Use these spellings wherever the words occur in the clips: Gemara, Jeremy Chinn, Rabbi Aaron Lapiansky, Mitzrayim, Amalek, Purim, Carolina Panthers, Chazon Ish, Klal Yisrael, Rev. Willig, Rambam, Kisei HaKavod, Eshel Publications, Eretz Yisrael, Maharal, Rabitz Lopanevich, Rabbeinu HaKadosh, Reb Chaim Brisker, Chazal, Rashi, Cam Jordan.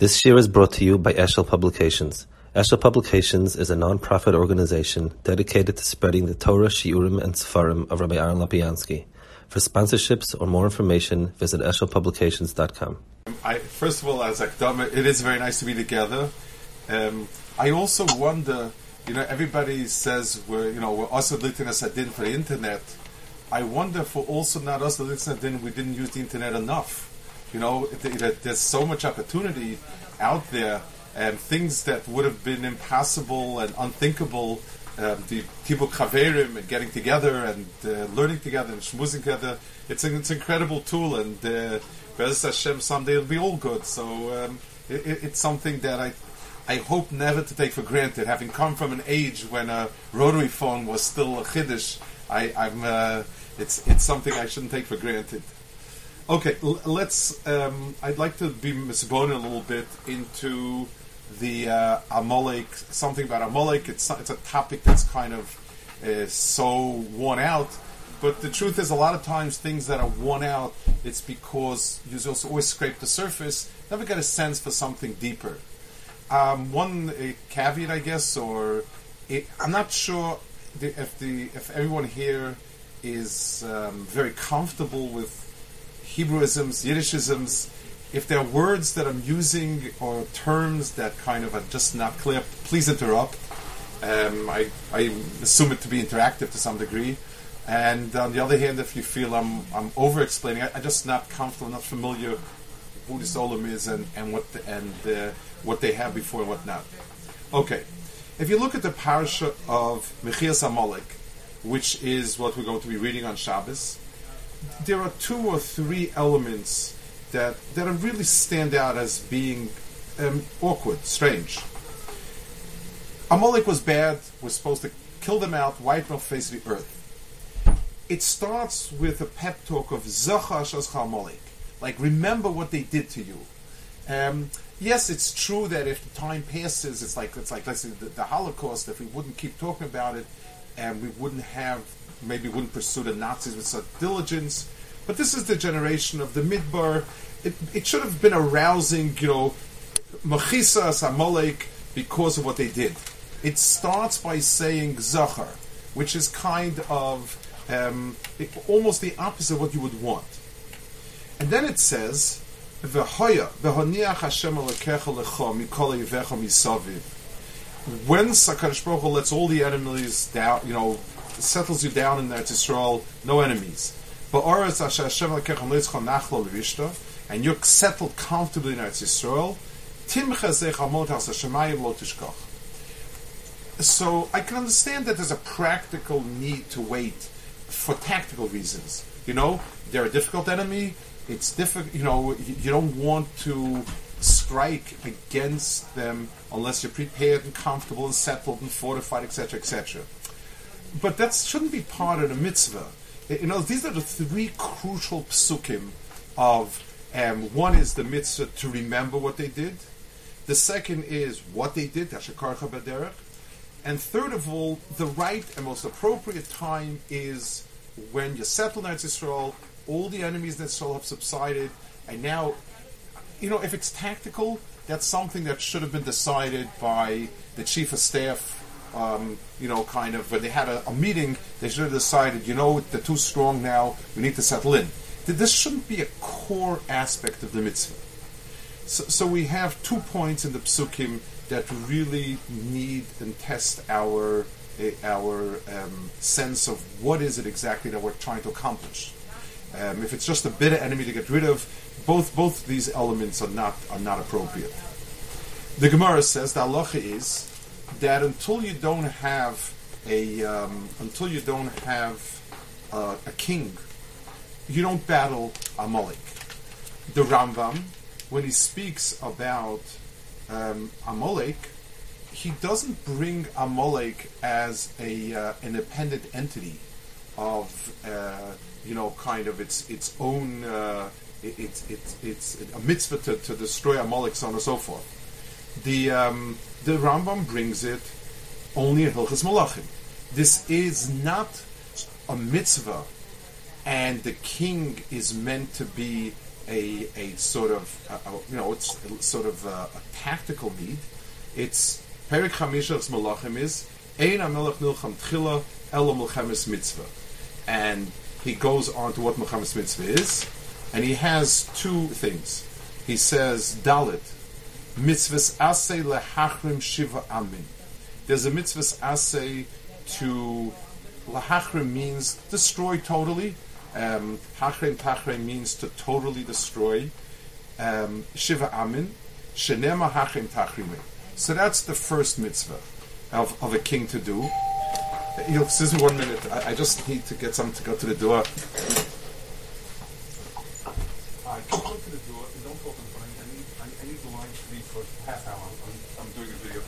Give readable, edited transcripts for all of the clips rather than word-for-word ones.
This year is brought to you by Eshel Publications. Eshel Publications is a non-profit organization dedicated to spreading the Torah, Shiurim, and Sefarim of Rabbi Aaron Lapiansky. For sponsorships or more information, visit eshelpublications.com. First of all, as Akdama, it is very nice to be together. I also wonder, everybody says we're also looking as a din for the internet. I wonder for also not us looking at din, we didn't use the internet enough. There's so much opportunity out there. And things that would have been impossible and unthinkable, the Tibuk Chaverim and getting together and learning together and shmoozing together, it's an incredible tool, and Be'ez Hashem someday it'll be all good. So it's something that I hope never to take for granted. Having come from an age when a rotary phone was still a chiddush, it's something I shouldn't take for granted. Okay, let's. I'd like to be misboned a little bit into the Amalek, something about Amalek. It's a topic that's kind of so worn out, but the truth is a lot of times things that are worn out, it's because you just always scrape the surface, never get a sense for something deeper. One caveat, I guess, I'm not sure if everyone here is very comfortable with Hebrewisms, Yiddishisms. If there are words that I'm using or terms that kind of are just not clear, please interrupt. I assume it to be interactive to some degree. And on the other hand, if you feel I'm over-explaining, I'm just not comfortable, not familiar who this olim is and what they have before and whatnot. Okay. If you look at the parasha of Mechias Amalek, which is what we're going to be reading on Shabbos, there are two or three elements that really stand out as being awkward, strange. Amalek was bad. We're supposed to kill them out, wipe them off the face of the earth. It starts with a pep talk of Zochar Shascha Amalek, like remember what they did to you. Yes, it's true that if the time passes, it's like let's say the Holocaust. If we wouldn't keep talking about it, and we wouldn't have. Maybe wouldn't pursue the Nazis with such diligence, but this is the generation of the Midbar. It should have been arousing, Mechisas Amalek because of what they did. It starts by saying Zachar, which is kind of almost the opposite of what you would want. And then it says V'hoya v'honiach Hashem alekecha lecha mikol yivecha misaviv. When Sakadosh Baruch Hu lets all the enemies down, settles you down in Eretz Yisrael, no enemies. And you're settled comfortably in Eretz Yisrael. So I can understand that there's a practical need to wait for tactical reasons. They're a difficult enemy. It's difficult. You don't want to strike against them unless you're prepared and comfortable and settled and fortified, etc., etc. But that shouldn't be part of the mitzvah. These are the three crucial psukim of, one is the mitzvah to remember what they did. The second is what they did, Hashakarcha Baderech. And third of all, the right and most appropriate time is when you settle in Eretz Yisrael, all the enemies in Israel have subsided, and now, if it's tactical, that's something that should have been decided by the chief of staff. When they had a meeting, they should have decided, they're too strong now, we need to settle in. This shouldn't be a core aspect of the mitzvah. So we have 2 points in the psukim that really need and test our sense of what is it exactly that we're trying to accomplish. If it's just a bitter enemy to get rid of, both these elements are not appropriate. The Gemara says the halacha is that until you don't have a king, you don't battle Amalek. The Rambam, when he speaks about Amalek, he doesn't bring Amalek as a independent entity of its own it's a mitzvah to destroy Amalek, so on and so forth. The Rambam brings it only in Hilchos Malachim. This is not a mitzvah, and the king is meant to be a tactical need. It's Perek Hamishas Malachim is Ein Amalek Nilcham Tchila Ela Milchemes Mitzvah, and he goes on to what Milchemes Mitzvah is, and he has two things. He says Dalit Mitzvahs Asay Lehachrim Shiva Amin. There's a Mitzvahs Asay to Lehachrim means destroy totally. Hachrim Tachrim means to totally destroy. Shiva Amin Shenema Hachrim Tachrim. So that's the first mitzvah of a king to do. Excuse me 1 minute. I just need to get something to go to the door. Just go to the door and don't talk on the phone. I need the line to be for half hour. I'm doing a video.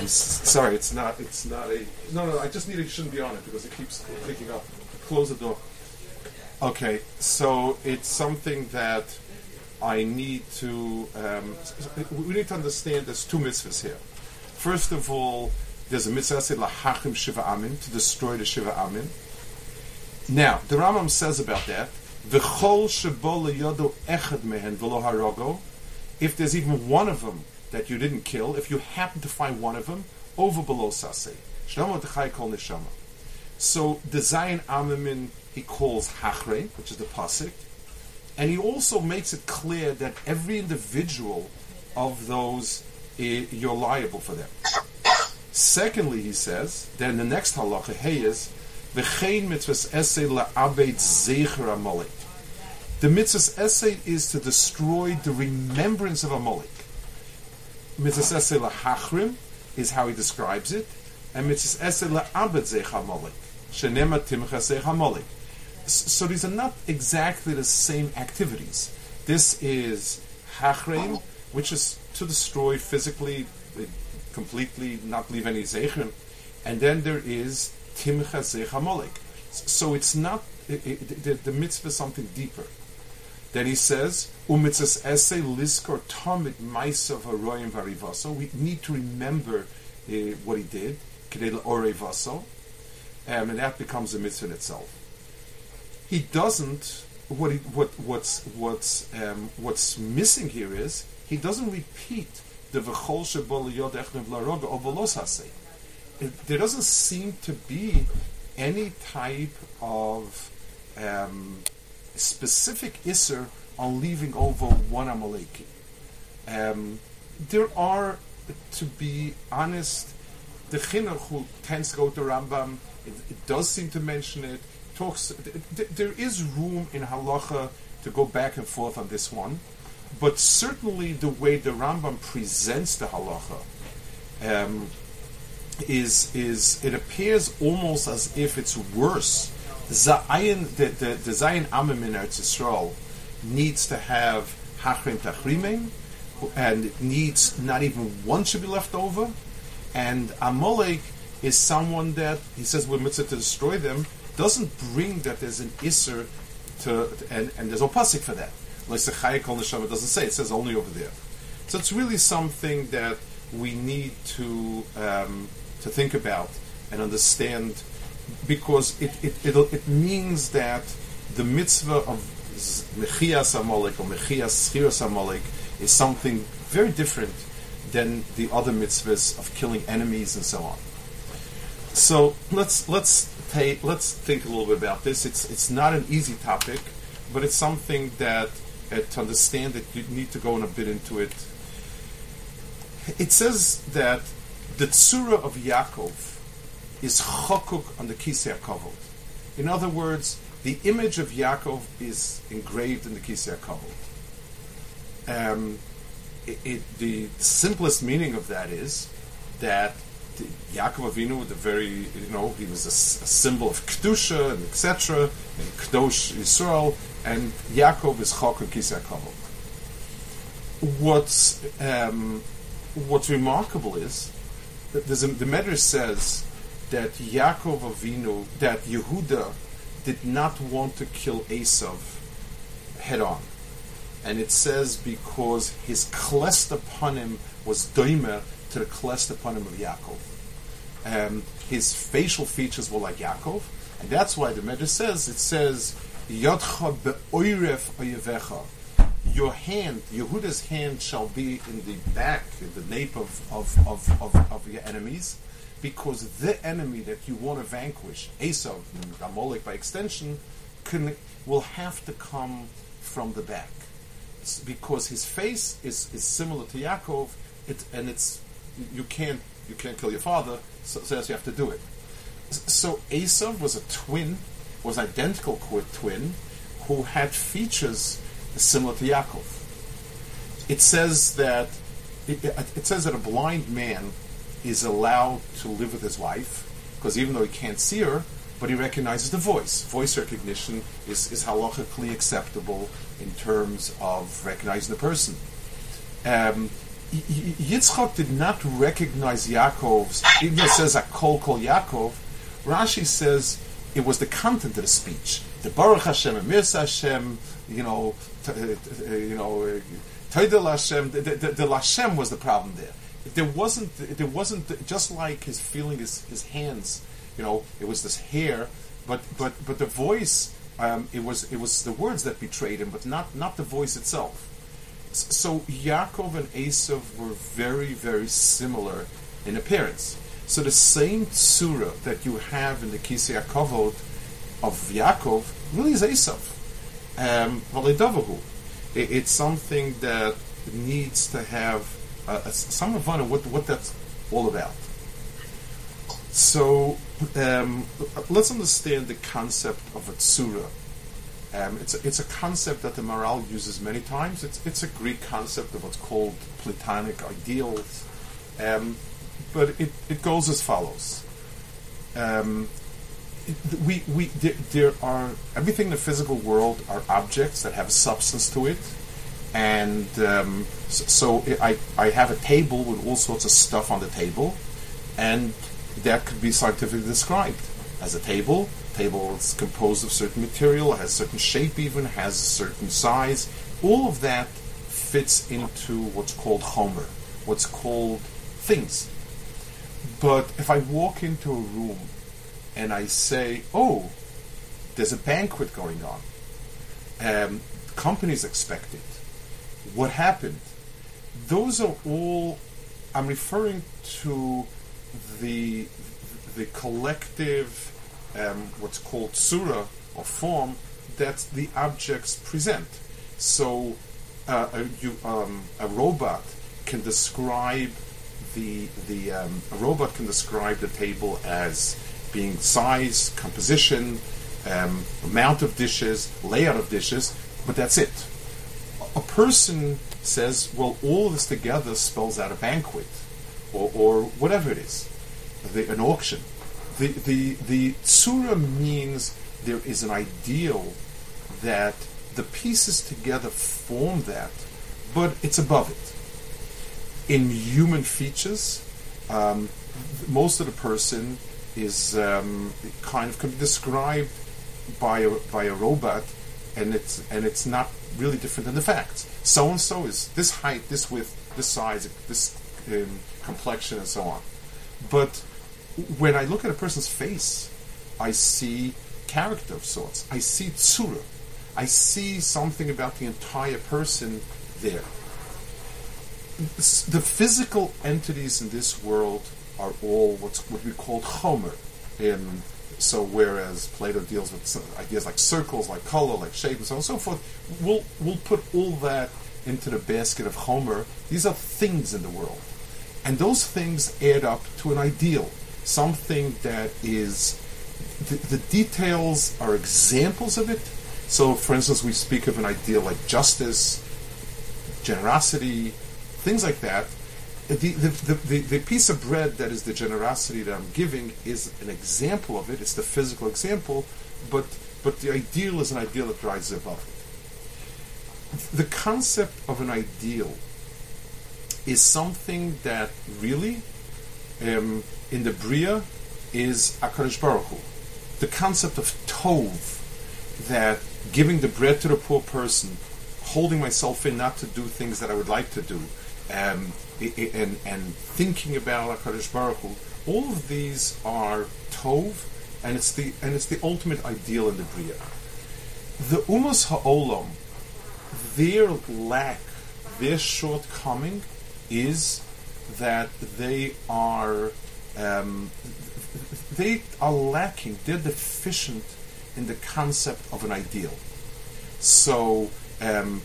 I'm sorry, it's not a... No, I just need it. It shouldn't be on it because it keeps picking up. Close the door. Okay, so it's something that... I need to, we need to understand there's two mitzvahs here. First of all, there's a mitzvah said lahachim shiva amin, to destroy the shiva amin. Now, the Rambam says about that, v'chol shebo leyodo echad mehen v'lo harogo, if there's even one of them that you didn't kill, if you happen to find one of them, over below sase, shlamo t'chai kol neshama. So, the zayin amamin he calls hachre, which is the pasuk. And he also makes it clear that every individual of those, you're liable for them. Secondly, he says, then the next halacha, hey, is, V'chein mitzvahs esed la'abed zecher Amalek. The mitzvahs esed is to destroy the remembrance of Amalek. Mitzvahs esed la'hachrim is how he describes it, and mitzvahs esed la'abed zecher Amalek. Shenema timcha zecher Amalek. So these are not exactly the same activities. This is hachrim, which is to destroy physically, completely, not leave any zecher. And then there is timcha zecher Amalek. So it's not, the mitzvah is something deeper. Then he says, umitzvahs esed liskor tamid ma'asav haroyim v'arivaso. We need to remember what he did, kedei l'orevaso, and that becomes a mitzvah in itself. He doesn't. What's missing here is he doesn't repeat the v'chol shebol yod echnev laroga or v'los hasei. There doesn't seem to be any type of specific iser on leaving over one Amaleki. There are, to be honest, the Chinuch who tends to go to Rambam. It does seem to mention it. Talks. There is room in halacha to go back and forth on this one, but certainly the way the Rambam presents the halacha is it appears almost as if it's worse. The Zayin Amim in Eretz Yisrael needs to have hachrim tachrimen, and it needs not even one should be left over. And Amalek is someone that he says we're mitzvah to destroy them. Doesn't bring that there's an iser to, and there's a pasuk for that. Like the Chayek Kol Neshama doesn't say, it says only over there. So it's really something that we need to think about and understand, because it means that the mitzvah of Mechias Amalek or Mechias Schiras Amalek is something very different than the other mitzvahs of killing enemies and so on. So let's think a little bit about this. It's not an easy topic, but it's something that to understand that you need to go in a bit into it. It says that the tzura of Yaakov is chokuk on the kisei hakavod. In other words, the image of Yaakov is engraved in the kisei hakavod. The simplest meaning of that is that Yaakov Avinu, he was a symbol of Kedusha and etc. and Kedosh Yisrael, and Yaakov is Chok and Kisei HaKavod. What's remarkable is that the Medrash says that Yaakov Avinu, that Yehuda did not want to kill Esav head on, and it says because his klest upon him was doimer to the klest upon him of Yaakov. His facial features were like Yaakov, and that's why the Medrash says Yodcha be'oiref oyevecha. Your hand, Yehuda's hand, shall be in the back, in the nape of your enemies, because the enemy that you want to vanquish, Esau, Amalek by extension, will have to come from the back. It's because his face is similar to Yaakov, you can't kill your father, so you have to do it. So Esau was a twin, was identical to a twin, who had features similar to Yaakov. It says that a blind man is allowed to live with his wife, because even though he can't see her, but he recognizes the voice. Voice recognition is halachically acceptable in terms of recognizing the person. Yitzchak did not recognize Yaakov's, even though it says, Akol Kol Yaakov, Rashi says it was the content of the speech. The Baruch Hashem, Emirsa Hashem, Toidel Hashem, the Lashem was the problem there. There wasn't, just like his feeling, his hands, it was this hair, but the voice, it was the words that betrayed him, but not the voice itself. So Yaakov and Esau were very, very similar in appearance. So the same tzura that you have in the Kisei HaKavod of Yaakov really is Esau. It's something that needs to have some of what that's all about. So let's understand the concept of a tzura. It's a concept that the Maharal uses many times. It's a Greek concept of what's called Platonic ideals, but it goes as follows. There are everything in the physical world are objects that have a substance to it, and so I have a table with all sorts of stuff on the table, and that could be scientifically described as a table. Table is composed of certain material, has certain shape, even has a certain size. All of that fits into what's called chomer, what's called things. But if I walk into a room and I say, "Oh, there's a banquet going on. Companies expected. What happened?" Those are all. I'm referring to the collective, what's called tzura or form that the objects present. So a robot can describe the table as being size, composition, amount of dishes, layout of dishes, but that's it. A person says, well, all this together spells out a banquet, or whatever it is, an auction. The tzura means there is an ideal that the pieces together form that, but it's above it. In human features, most of the person is kind of can be described by a robot, and it's not really different than the facts. So and so is this height, this width, this size, this complexion, and so on. But when I look at a person's face, I see character of sorts. I see tzura. I see something about the entire person there. The physical entities in this world are all what we call chomer. So whereas Plato deals with ideas like circles, like color, like shape, and so on and so forth, we'll put all that into the basket of chomer. These are things in the world. And those things add up to an ideal, something that is, the details are examples of it. So, for instance, we speak of an ideal like justice, generosity, things like that. The piece of bread that is the generosity that I'm giving is an example of it. It's the physical example, but the ideal is an ideal that rises above it. The concept of an ideal is something that really, in the Bria, is HaKadosh Baruch Hu. The concept of tov, that giving the bread to the poor person, holding myself in not to do things that I would like to do, and thinking about HaKadosh Baruch Hu, all of these are tov, and it's the ultimate ideal in the Bria. the Ummos Ha'olam, their lack, their shortcoming is that they are lacking, they're deficient in the concept of an ideal. So the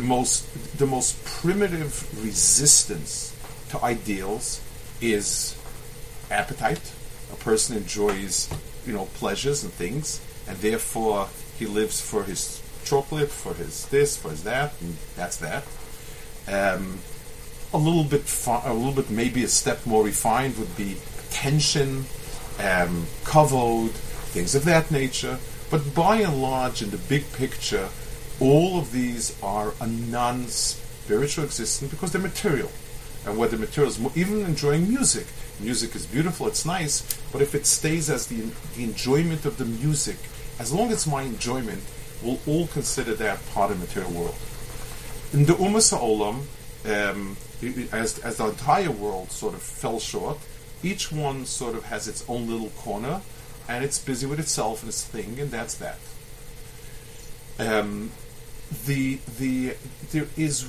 most primitive resistance to ideals is appetite. A person enjoys, pleasures and things, and therefore he lives for his chocolate, for his this, for his that, and that's that. A little bit, maybe a step more refined would be attention, kavod, things of that nature. But by and large, in the big picture, all of these are a non-spiritual existence because they're material. And whether material is more, even enjoying music. Music is beautiful, it's nice, but if it stays as the enjoyment of the music, as long as my enjoyment, we'll all consider that part of the material world. In the Ummos Ha'olam, as the entire world sort of fell short, each one sort of has its own little corner, and it's busy with itself and its thing, and that's that. There is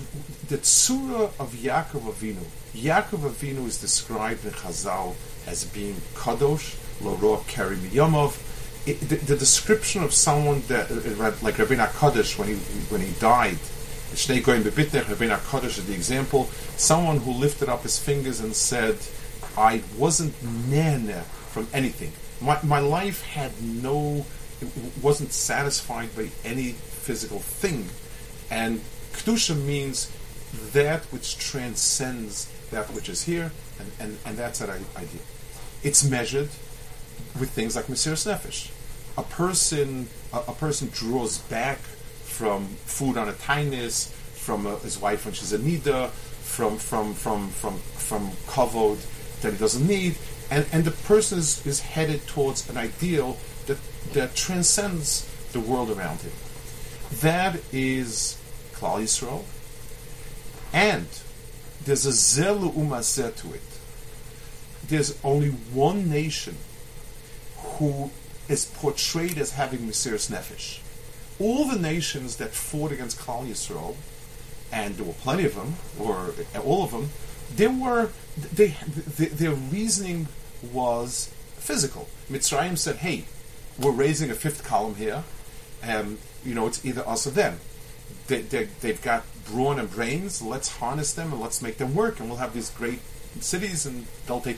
the tzura of Yaakov Avinu. Yaakov Avinu is described in Chazal as being kadosh, l'roh keri miyamav. The description of someone that, like Rabbeinu HaKadosh, when he died, Shnei Goyim bebitnech, Rabbeinu HaKadosh is the example. Someone who lifted up his fingers and said, "I wasn't nene from anything. My life had wasn't satisfied by any physical thing," and Kedusha means that which transcends that which is here, and that's that idea. It's measured with things like Mesiras Nefesh. A person draws back from food on a tainis, from his wife when she's a nida, from kavod that he doesn't need, and the person is headed towards an ideal that transcends the world around him. That is Klal Yisrael, and there's a Zelu Umazeh to it. There's only one nation who is portrayed as having Mesiras Nefesh. All the nations that fought against Klal Yisrael, and there were plenty of them, or all of them, their reasoning was physical. Mitzrayim said, "Hey, we're raising a fifth column here. It's either us or them. They've got brawn and brains. Let's harness them and let's make them work, and we'll have these great cities, and they'll do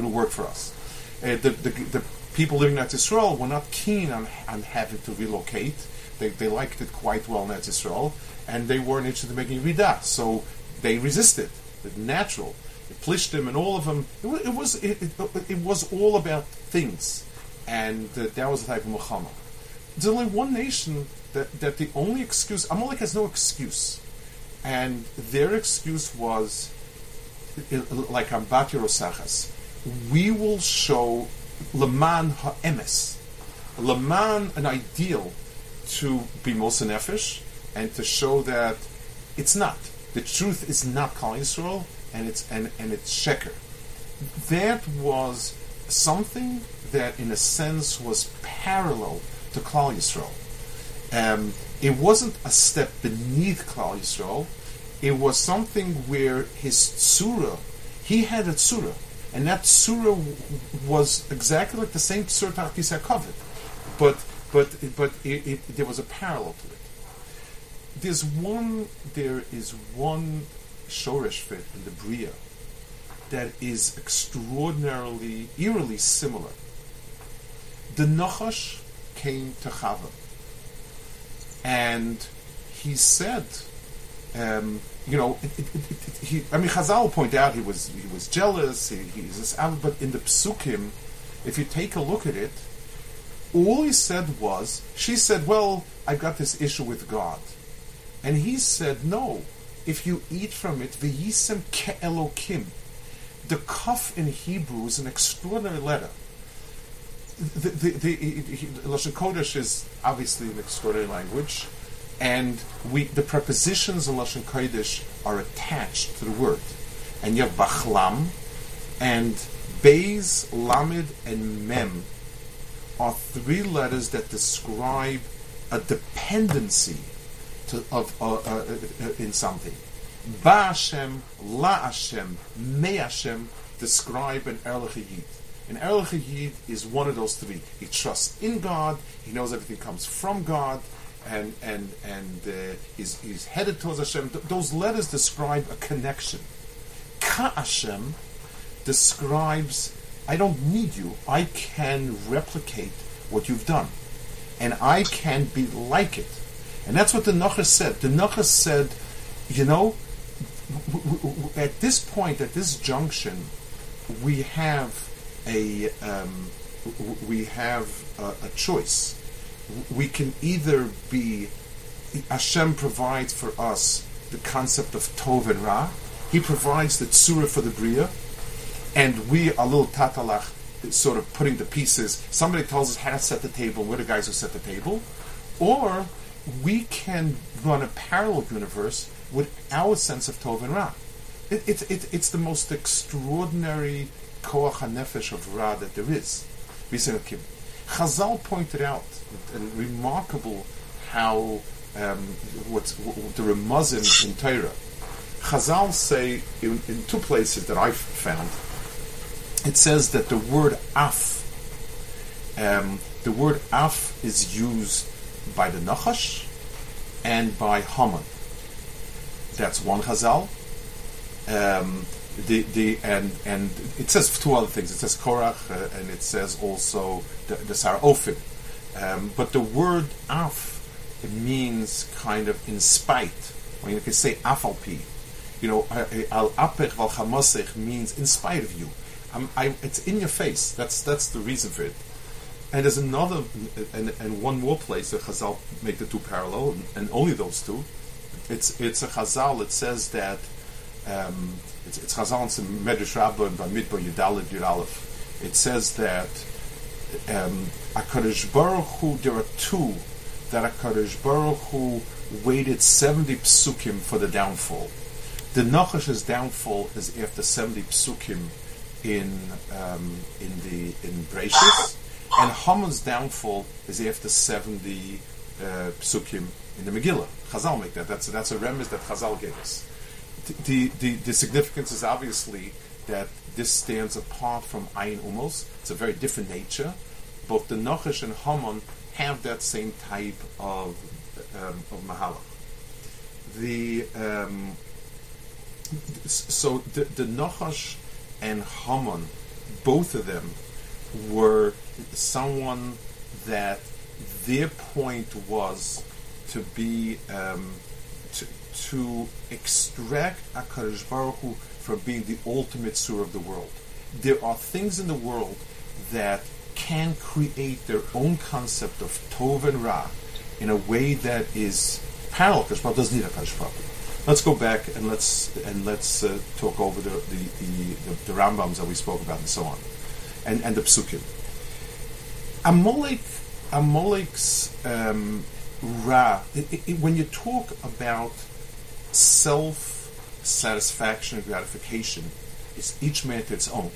the work for us." The people living in Israel were not keen on having to relocate. They liked it quite well in Israel, and they weren't interested in making Rida, so they resisted. It's natural. It Plishtim and all of them. It was all about things, and that was the type of Muhammad. There's only one nation that the only excuse... Amalek has no excuse. And their excuse was, like Ambati Rosachas, we will show Laman Ha'emes. Laman, an ideal to be Moshe Nefesh, and to show that it's not. The truth is not Klal Yisrael, and it's Sheker. That was something that, in a sense, was parallel to Klal Yisrael. It wasn't a step beneath Klal Yisrael. It was something where his tzura, he had a tzura, and that tzura was exactly like the same tzura Tarkis HaKavod, but there was a parallel to it. There is one shoresh fit in the Bria that is extraordinarily, eerily similar. The Nachash came to Chava, and he said, Chazal point out he was jealous. But in the Psukim, if you take a look at it, all he said was, she said, "Well, I got this issue with God," and he said, "No, if you eat from it, v'yisem ke'elokim." The kaf in Hebrew is an extraordinary letter. Lashon Kodesh is obviously an extraordinary language, and the prepositions in Lashon Kodesh are attached to the word. And you have Bachlam, and Beis, Lamed, and Mem are three letters that describe a dependency in something. Ba Hashem, La Hashem, Me Hashem describe an Erlich Yid. An Erlich Yid is one of those three. He trusts in God, he knows everything comes from God, and he's headed towards Hashem. Those letters describe a connection. Ka Hashem describes, I don't need you, I can replicate what you've done. And I can be like it. And that's what the Nochas said. The Nochas said, you know, at this point, at this junction, we have a choice. We can either be, Hashem provides for us the concept of Tov and Ra. He provides the Tzura for the Bria, and we are little tatalach, sort of putting the pieces. Somebody tells us how to set the table. We're the guys who set the table. Or we can run a parallel universe with our sense of Tov and Ra. It's the most extraordinary koach hanefesh of Ra that there is. Chazal pointed out, and remarkable how the Ramazim in Torah. Chazal say in two places that I've found. It says that the word af is used by the Nachash and by Haman. That's one Chazal. And it says two other things. It says Korach and it says also the Sarofim. But the word af, it means kind of in spite. Or you can say afalpi. You know, al apech val chamasech means in spite of you. It's in your face. That's the reason for it. And there's another and one more place that Chazal make the two parallel, and only those two. It's a Chazal. It says that it's Chazal in Medrash Rabbah and Bamidbar Yudalid Yudalef. It says that Hakadosh Baruch Hu, there are two that Hakadosh Baruch Hu waited 70 psukim for the downfall. The Nachash's downfall is after 70 psukim in Breshis, and Haman's downfall is after 70 psukim in the Megillah. Chazal make that. That's a remez that Chazal gave us. The significance is obviously that this stands apart from Ayin Umos. It's a very different nature. Both the Nachash and Haman have that same type of mahalach. So the Nachash and Haman, both of them were someone that their point was to be to extract HaKadosh Baruch Hu from being the ultimate Tzur of the world. There are things in the world that can create their own concept of Tov and Ra in a way that is parallel. HaKadosh Baruch Hu doesn't need HaKadosh Baruch Hu. Let's go back and let's talk over the Rambams that we spoke about and so on, and the Psukim. Amalek's Ra. When you talk about self-satisfaction and gratification, it's each man to its own.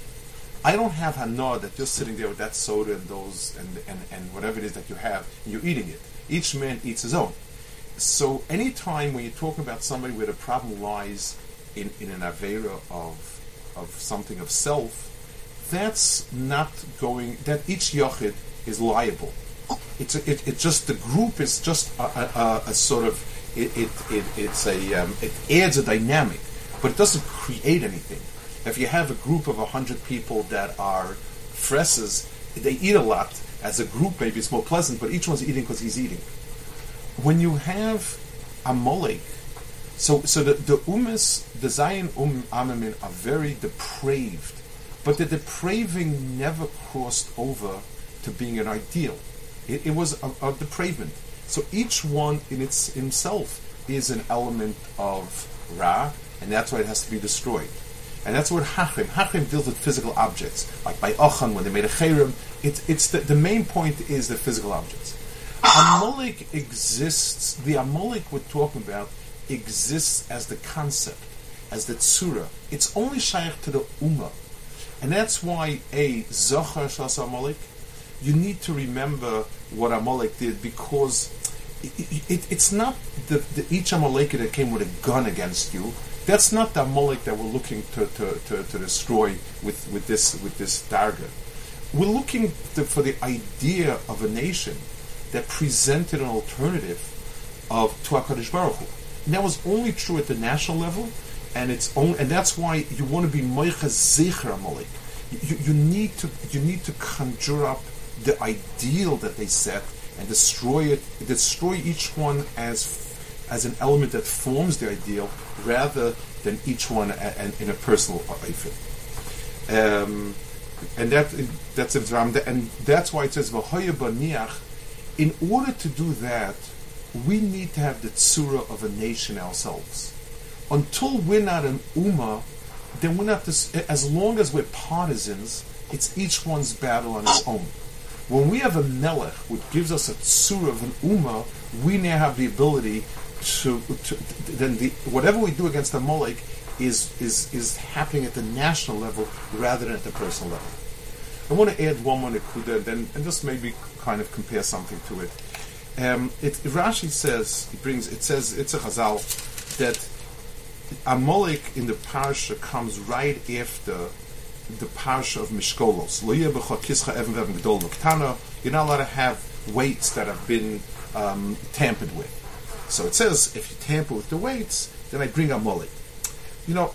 I don't have hanor that you're sitting there with that soda and those and whatever it is that you have, and you're eating it. Each man eats his own. So any time when you're talking about somebody where the problem lies in an avera of something of self, that's not going, that each yochid is liable. It's just the group is just a sort of it adds a dynamic, but it doesn't create anything. If you have a group of 100 people that are fresses, they eat a lot. As a group, maybe it's more pleasant, but each one's eating because he's eating. When you have Amalek, so the the Zion Amamin are very depraved, but the depraving never crossed over to being an ideal. It was a depravement. So each one in its himself is an element of Ra, and that's why it has to be destroyed. And that's what Hachim deals with physical objects, like by Ochan when they made a Cherem. It's the main point is the physical objects. Amalek exists, the Amalek we're talking about exists as the concept, as the Tzura. It's only shaykh to the Ummah. And that's why Zochar Shas Amalek, you need to remember what Amalek did, because it's not each Amalek that came with a gun against you. That's not the Amalek that we're looking to destroy with this target. We're looking for the idea of a nation that presented an alternative to HaKadosh Baruch Hu. And that was only true at the national level, and that's why you want to be Moichas Zecher Amalek. You need to conjure up the ideal that they set and destroy each one as an element that forms the ideal, rather than each one in a personal effort. And that's why it says V'hoya baniach. In order to do that, we need to have the tzura of a nation ourselves. Until we're not an ummah, then we're not this. As long as we're partisans, it's each one's battle on its own. When we have a melech, which gives us a tzura of an ummah, we now have the ability to whatever we do against the Amalek is happening at the national level rather than at the personal level. I want to add one more nekuda, and just maybe kind of compare something to it. Rashi says it's a chazal that Amalek in the parsha comes right after the parsha of Mishkolos. You're not allowed to have weights that have been tampered with. So it says, if you tamper with the weights, then I bring Amalek. You know,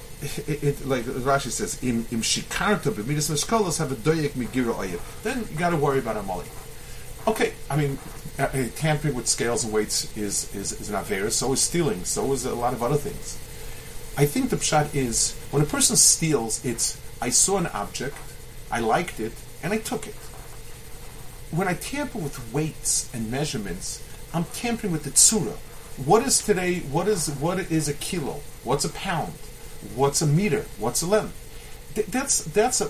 like Rashi says, im shikarta b'midas mishkolos have a doyek migira oyev. Then you got to worry about Amalek. Okay, I mean, tampering with scales and weights is an avera. So is stealing. So is a lot of other things. I think the pshat is, when a person steals, it's, I saw an object, I liked it, and I took it. When I tamper with weights and measurements, I'm tampering with the tzura. What is today? What is a kilo? What's a pound? What's a meter? What's a length? It's a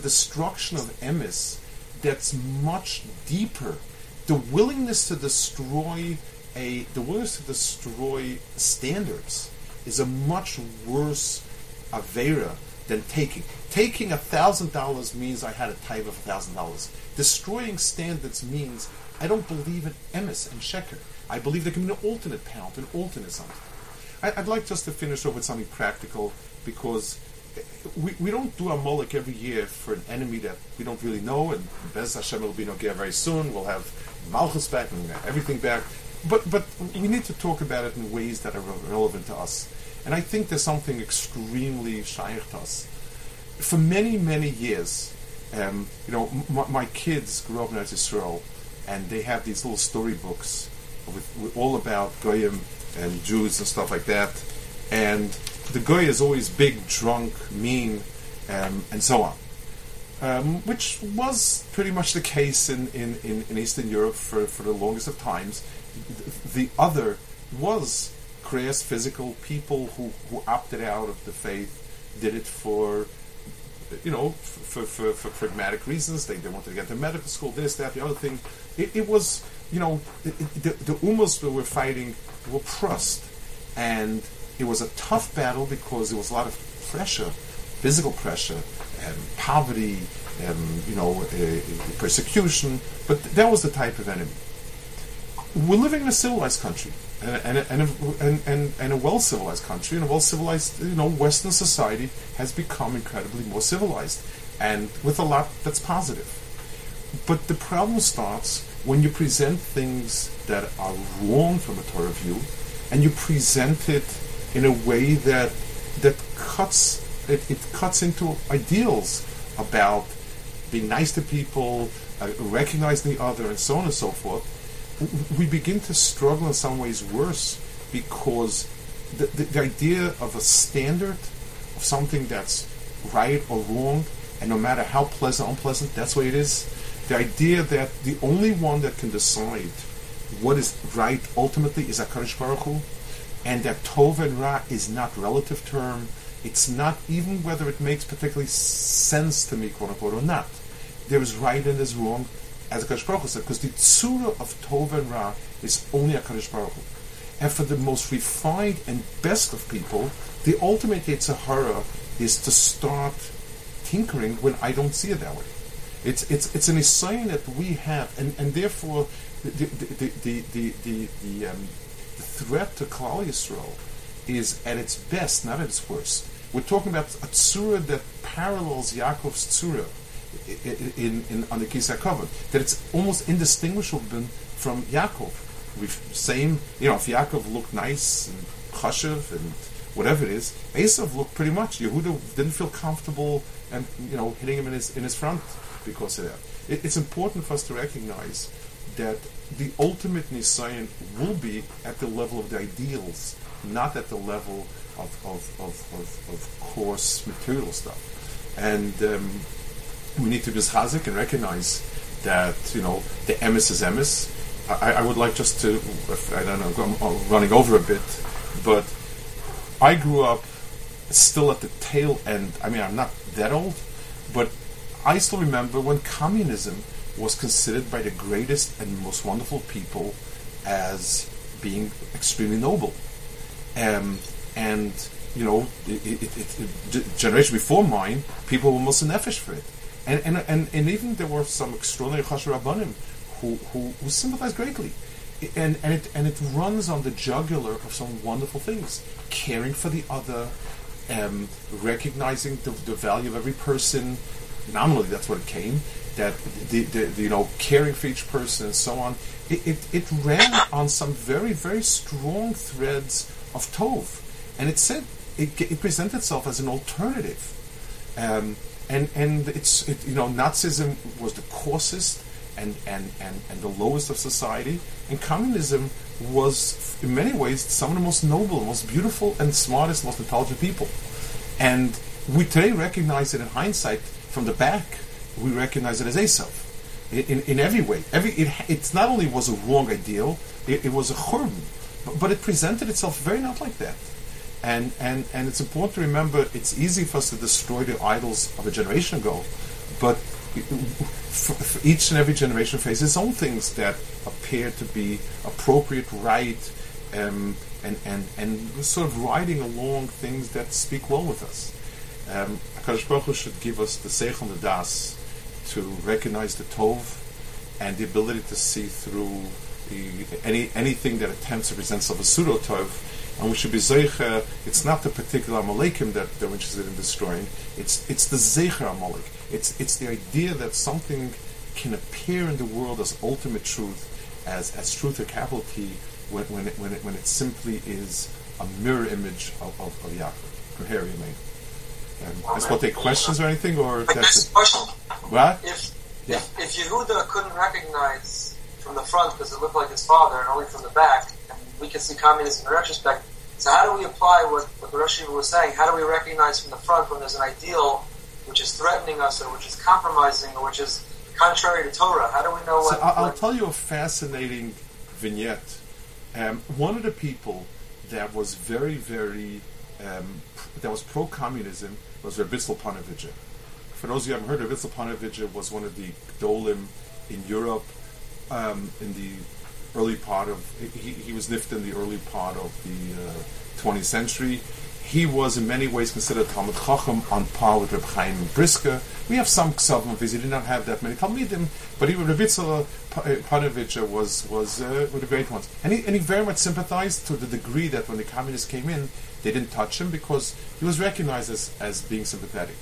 destruction of emes that's much deeper. The willingness to destroy standards is a much worse avera than taking. Taking $1,000 means I had a tithe of $1,000. Destroying standards means I don't believe in emes and sheker. I believe there can be an alternate pound, an alternate something. I'd like just to finish off with something practical, because we don't do Amalek every year for an enemy that we don't really know, and Bez Hashem will be Nogea very soon. We'll have Malchus back and everything back. But we need to talk about it in ways that are relevant to us. And I think there's something extremely shaykh to us. For many, many years, my kids grew up in Eretz Yisrael, and they have these little storybooks with all about Goyim and Jews and stuff like that. And the Goy is always big, drunk, mean, and so on. Which was pretty much the case in Eastern Europe for the longest of times. The other was crass, physical people who opted out of the faith, did it for pragmatic reasons. They wanted to get to medical school, this, that, the other thing. It was, the Ummahs we were fighting were pressed. And it was a tough battle because there was a lot of pressure, physical pressure, poverty, persecution. But that was the type of enemy. We're living in a civilized country, and a well-civilized country, and a well-civilized, Western society has become incredibly more civilized, and with a lot that's positive. But the problem starts when you present things that are wrong from a Torah view, and you present it in a way that cuts into ideals about being nice to people, recognizing the other, and so on and so forth. We begin to struggle in some ways worse, because the idea of a standard, of something that's right or wrong, and no matter how pleasant or unpleasant, that's the way it is. The idea that the only one that can decide what is right ultimately is HaKadosh Baruch Hu, and that Tov and Ra is not relative term. It's not even whether it makes particularly sense to me, quote unquote, or not. There is right and there's wrong, as HaKadosh Baruch Hu said, because the tzura of Tov and Ra is only HaKadosh Baruch Hu. And for the most refined and best of people, the ultimate Yitzhahara is to start tinkering when I don't see it that way. It's an assignment that we have, and therefore the threat to Klal Yisrael is at its best, not at its worst. We're talking about a tzura that parallels Yaakov's tzura on the Kisei HaKavod, that it's almost indistinguishable from Yaakov. If Yaakov looked nice and chashev and whatever it is, Esav looked pretty much. Yehuda didn't feel comfortable, and hitting him in his front because of that. It's important for us to recognize that the ultimate Nisayon will be at the level of the ideals, not at the level of coarse material stuff. And we need to be chazak and recognize that the emes is emes. I would like just to, I'm running over a bit, but I grew up still at the tail end. I mean, I'm not that old, but I still remember when communism was considered by the greatest and most wonderful people as being extremely noble. The generation before mine, people were most nefesh for it. And even there were some extraordinary chashuv rabbanim who sympathize greatly, and it runs on the jugular of some wonderful things: caring for the other, recognizing the value of every person. Nominally, that's what it came. That the caring for each person and so on. It ran on some very very strong threads of tov, and it said it presented itself as an alternative, and Nazism was the coarsest and the lowest of society, and communism was in many ways some of the most noble, most beautiful, and smartest, most intelligent people. And we today recognize it in hindsight from the back. We recognize it as Esau in every way. It's not only was a wrong ideal, it was a churban, but it presented itself very not like that. And it's important to remember. It's easy for us to destroy the idols of a generation ago, but for each and every generation faces its own things that appear to be appropriate, right, and sort of riding along things that speak well with us. HaKadosh Baruch Hu should give us the seichel and the das to recognize the tov and the ability to see through anything that attempts to present itself as pseudo tov. And we should be zeicher. It's not the particular Amalekim that they're interested in destroying. It's the zeicher Amalek. It's the idea that something can appear in the world as ultimate truth, as truth or capital T, when it simply is a mirror image of Yaakov. Here you mean. Let's not take questions or anything, or that's question. What? If Yehuda couldn't recognize from the front because it looked like his father, and only from the back, and we can see communism in retrospect. So how do we apply what the Rosh Yeshiva was saying? How do we recognize from the front when there's an ideal which is threatening us, or which is compromising, or which is contrary to Torah? How do we know? I'll tell you a fascinating vignette. One of the people that was very, very that was pro-communism was Rabitz Lopanevich. For those of you who haven't heard, Rabitz Lopanevich was one of the Gdolim in Europe in the early part of... He was nifted in the early part of the 20th century. He was in many ways considered Talmid Chacham on par with Reb Chaim Brisker. We have some Ksavim of his. He did not have that many Talmidim, but even Rabitz Lopanevich was one of the great ones. And he very much sympathized to the degree that when the communists came in, they didn't touch him because he was recognized as being sympathetic.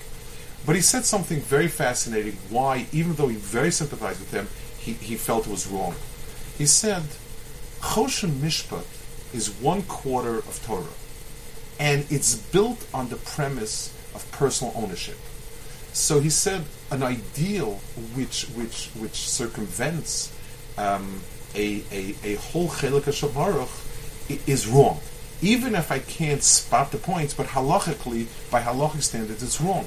But he said something very fascinating why, even though he very sympathized with them, he felt it was wrong. He said, Choshen Mishpat is 1/4 of Torah. And it's built on the premise of personal ownership. So he said an ideal which circumvents a whole chelek HaShem Baruch is wrong. Even if I can't spot the points, but halachically, by halachic standards, it's wrong.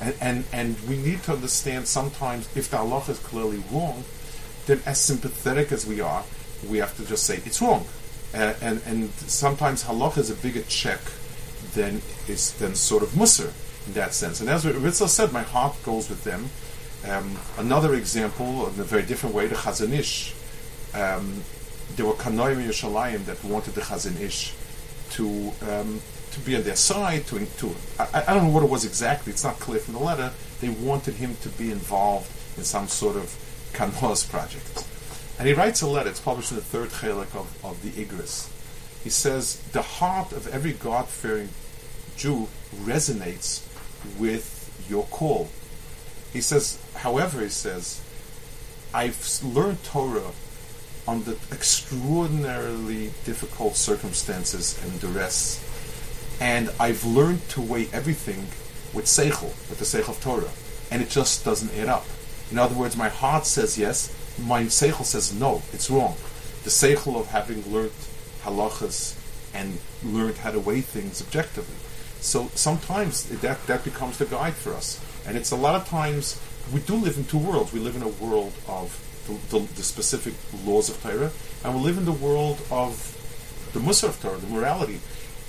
And we need to understand sometimes if the halach is clearly wrong, then as sympathetic as we are, we have to just say it's wrong. And sometimes halach is a bigger check than sort of musar in that sense. And as Ritzal said, my heart goes with them. Another example, in a very different way, the Chazon Ish. There were Kanoim in Yerushalayim that wanted the Chazon Ish to be on their side. I don't know what it was exactly. It's not clear from the letter. They wanted him to be involved in some sort of kanos project. And he writes a letter, it's published in the third chelek of the Igris. He says, the heart of every God-fearing Jew resonates with your call. He says, however, he says, I've learned Torah under extraordinarily difficult circumstances and duress, and I've learned to weigh everything with seichel, with the seichel of Torah, and it just doesn't add up. In other words, my heart says yes, my seichel says no, it's wrong. The seichel of having learned halachas and learned how to weigh things objectively. So sometimes that becomes the guide for us. And it's a lot of times, we do live in two worlds. We live in a world of the specific laws of Torah, and we live in the world of the Musar of Torah, the morality.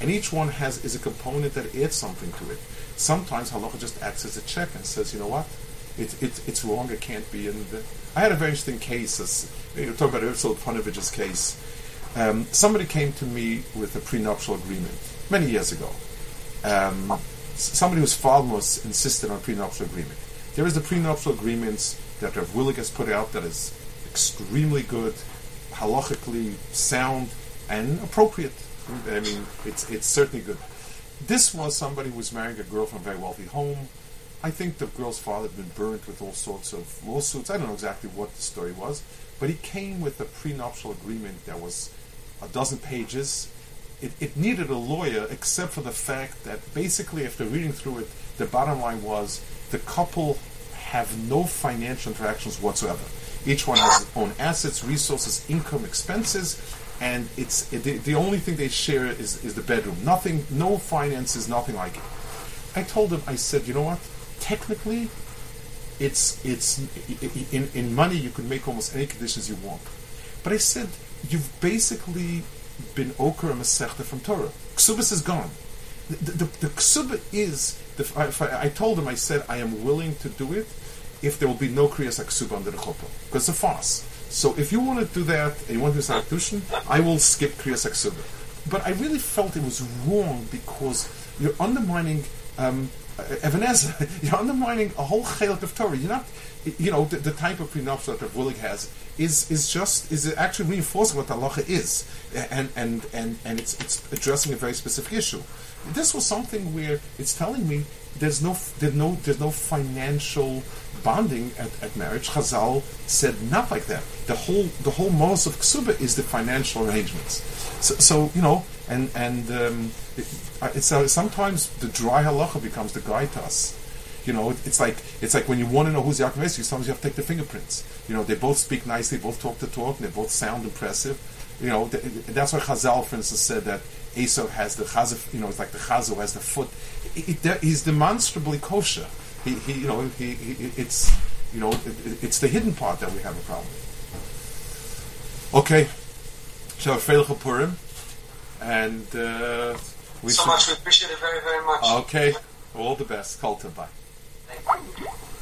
And each one is a component that adds something to it. Sometimes halacha just acts as a check and says, you know what, it's wrong, it can't be. And I had a very interesting case, you know, talking about Eshel Publications' case. Somebody came to me with a prenuptial agreement many years ago. Somebody whose father was insisted on a prenuptial agreement. There is the prenuptial agreements that Rev. Willig has put out that is extremely good, halachically sound, and appropriate. I mean, it's certainly good. This was somebody who was marrying a girl from a very wealthy home. I think the girl's father had been burnt with all sorts of lawsuits. I don't know exactly what the story was, but he came with a prenuptial agreement that was 12 pages. It needed a lawyer, except for the fact that basically after reading through it, the bottom line was the couple have no financial interactions whatsoever. Each one has its own assets, resources, income, expenses, and the only thing they share is the bedroom. Nothing, no finances, nothing like it. I told him, I said, you know what? Technically, it's in money you can make almost any conditions you want. But I said, you've basically been ochre and mesechta from Torah. Ksubis is gone. The ksuba is. I told him, I said, I am willing to do it if there will be no kriyas aksuba under the chuppah, because it's a farce. So if you want to do that and you want to do sanctification, I will skip kriyas aksuba. But I really felt it was wrong because you're undermining Ebenezer. You're undermining a whole chelek of Torah. You're not, you know, the type of prenuptial that Rav Willig has is actually reinforcing what halacha is, and it's addressing a very specific issue. This was something where it's telling me there's no financial bonding at marriage. Chazal said not like that. The whole mos of ksuba is the financial arrangements. So you know, sometimes the dry halacha becomes the guide to us. You know, it's like when you want to know who's Yaakov Esau, sometimes you have to take the fingerprints. You know, they both speak nicely, both talk the talk, and they both sound impressive. You know, that's why Chazal, for instance, said that Esau has the chazaf. You know, it's like the chazo has the foot. He's demonstrably kosher. It's the hidden part that we have a problem with. Okay, shall we fail for Purim? And we appreciate it very, very much. Okay, all the best. Kol tov. Thank you.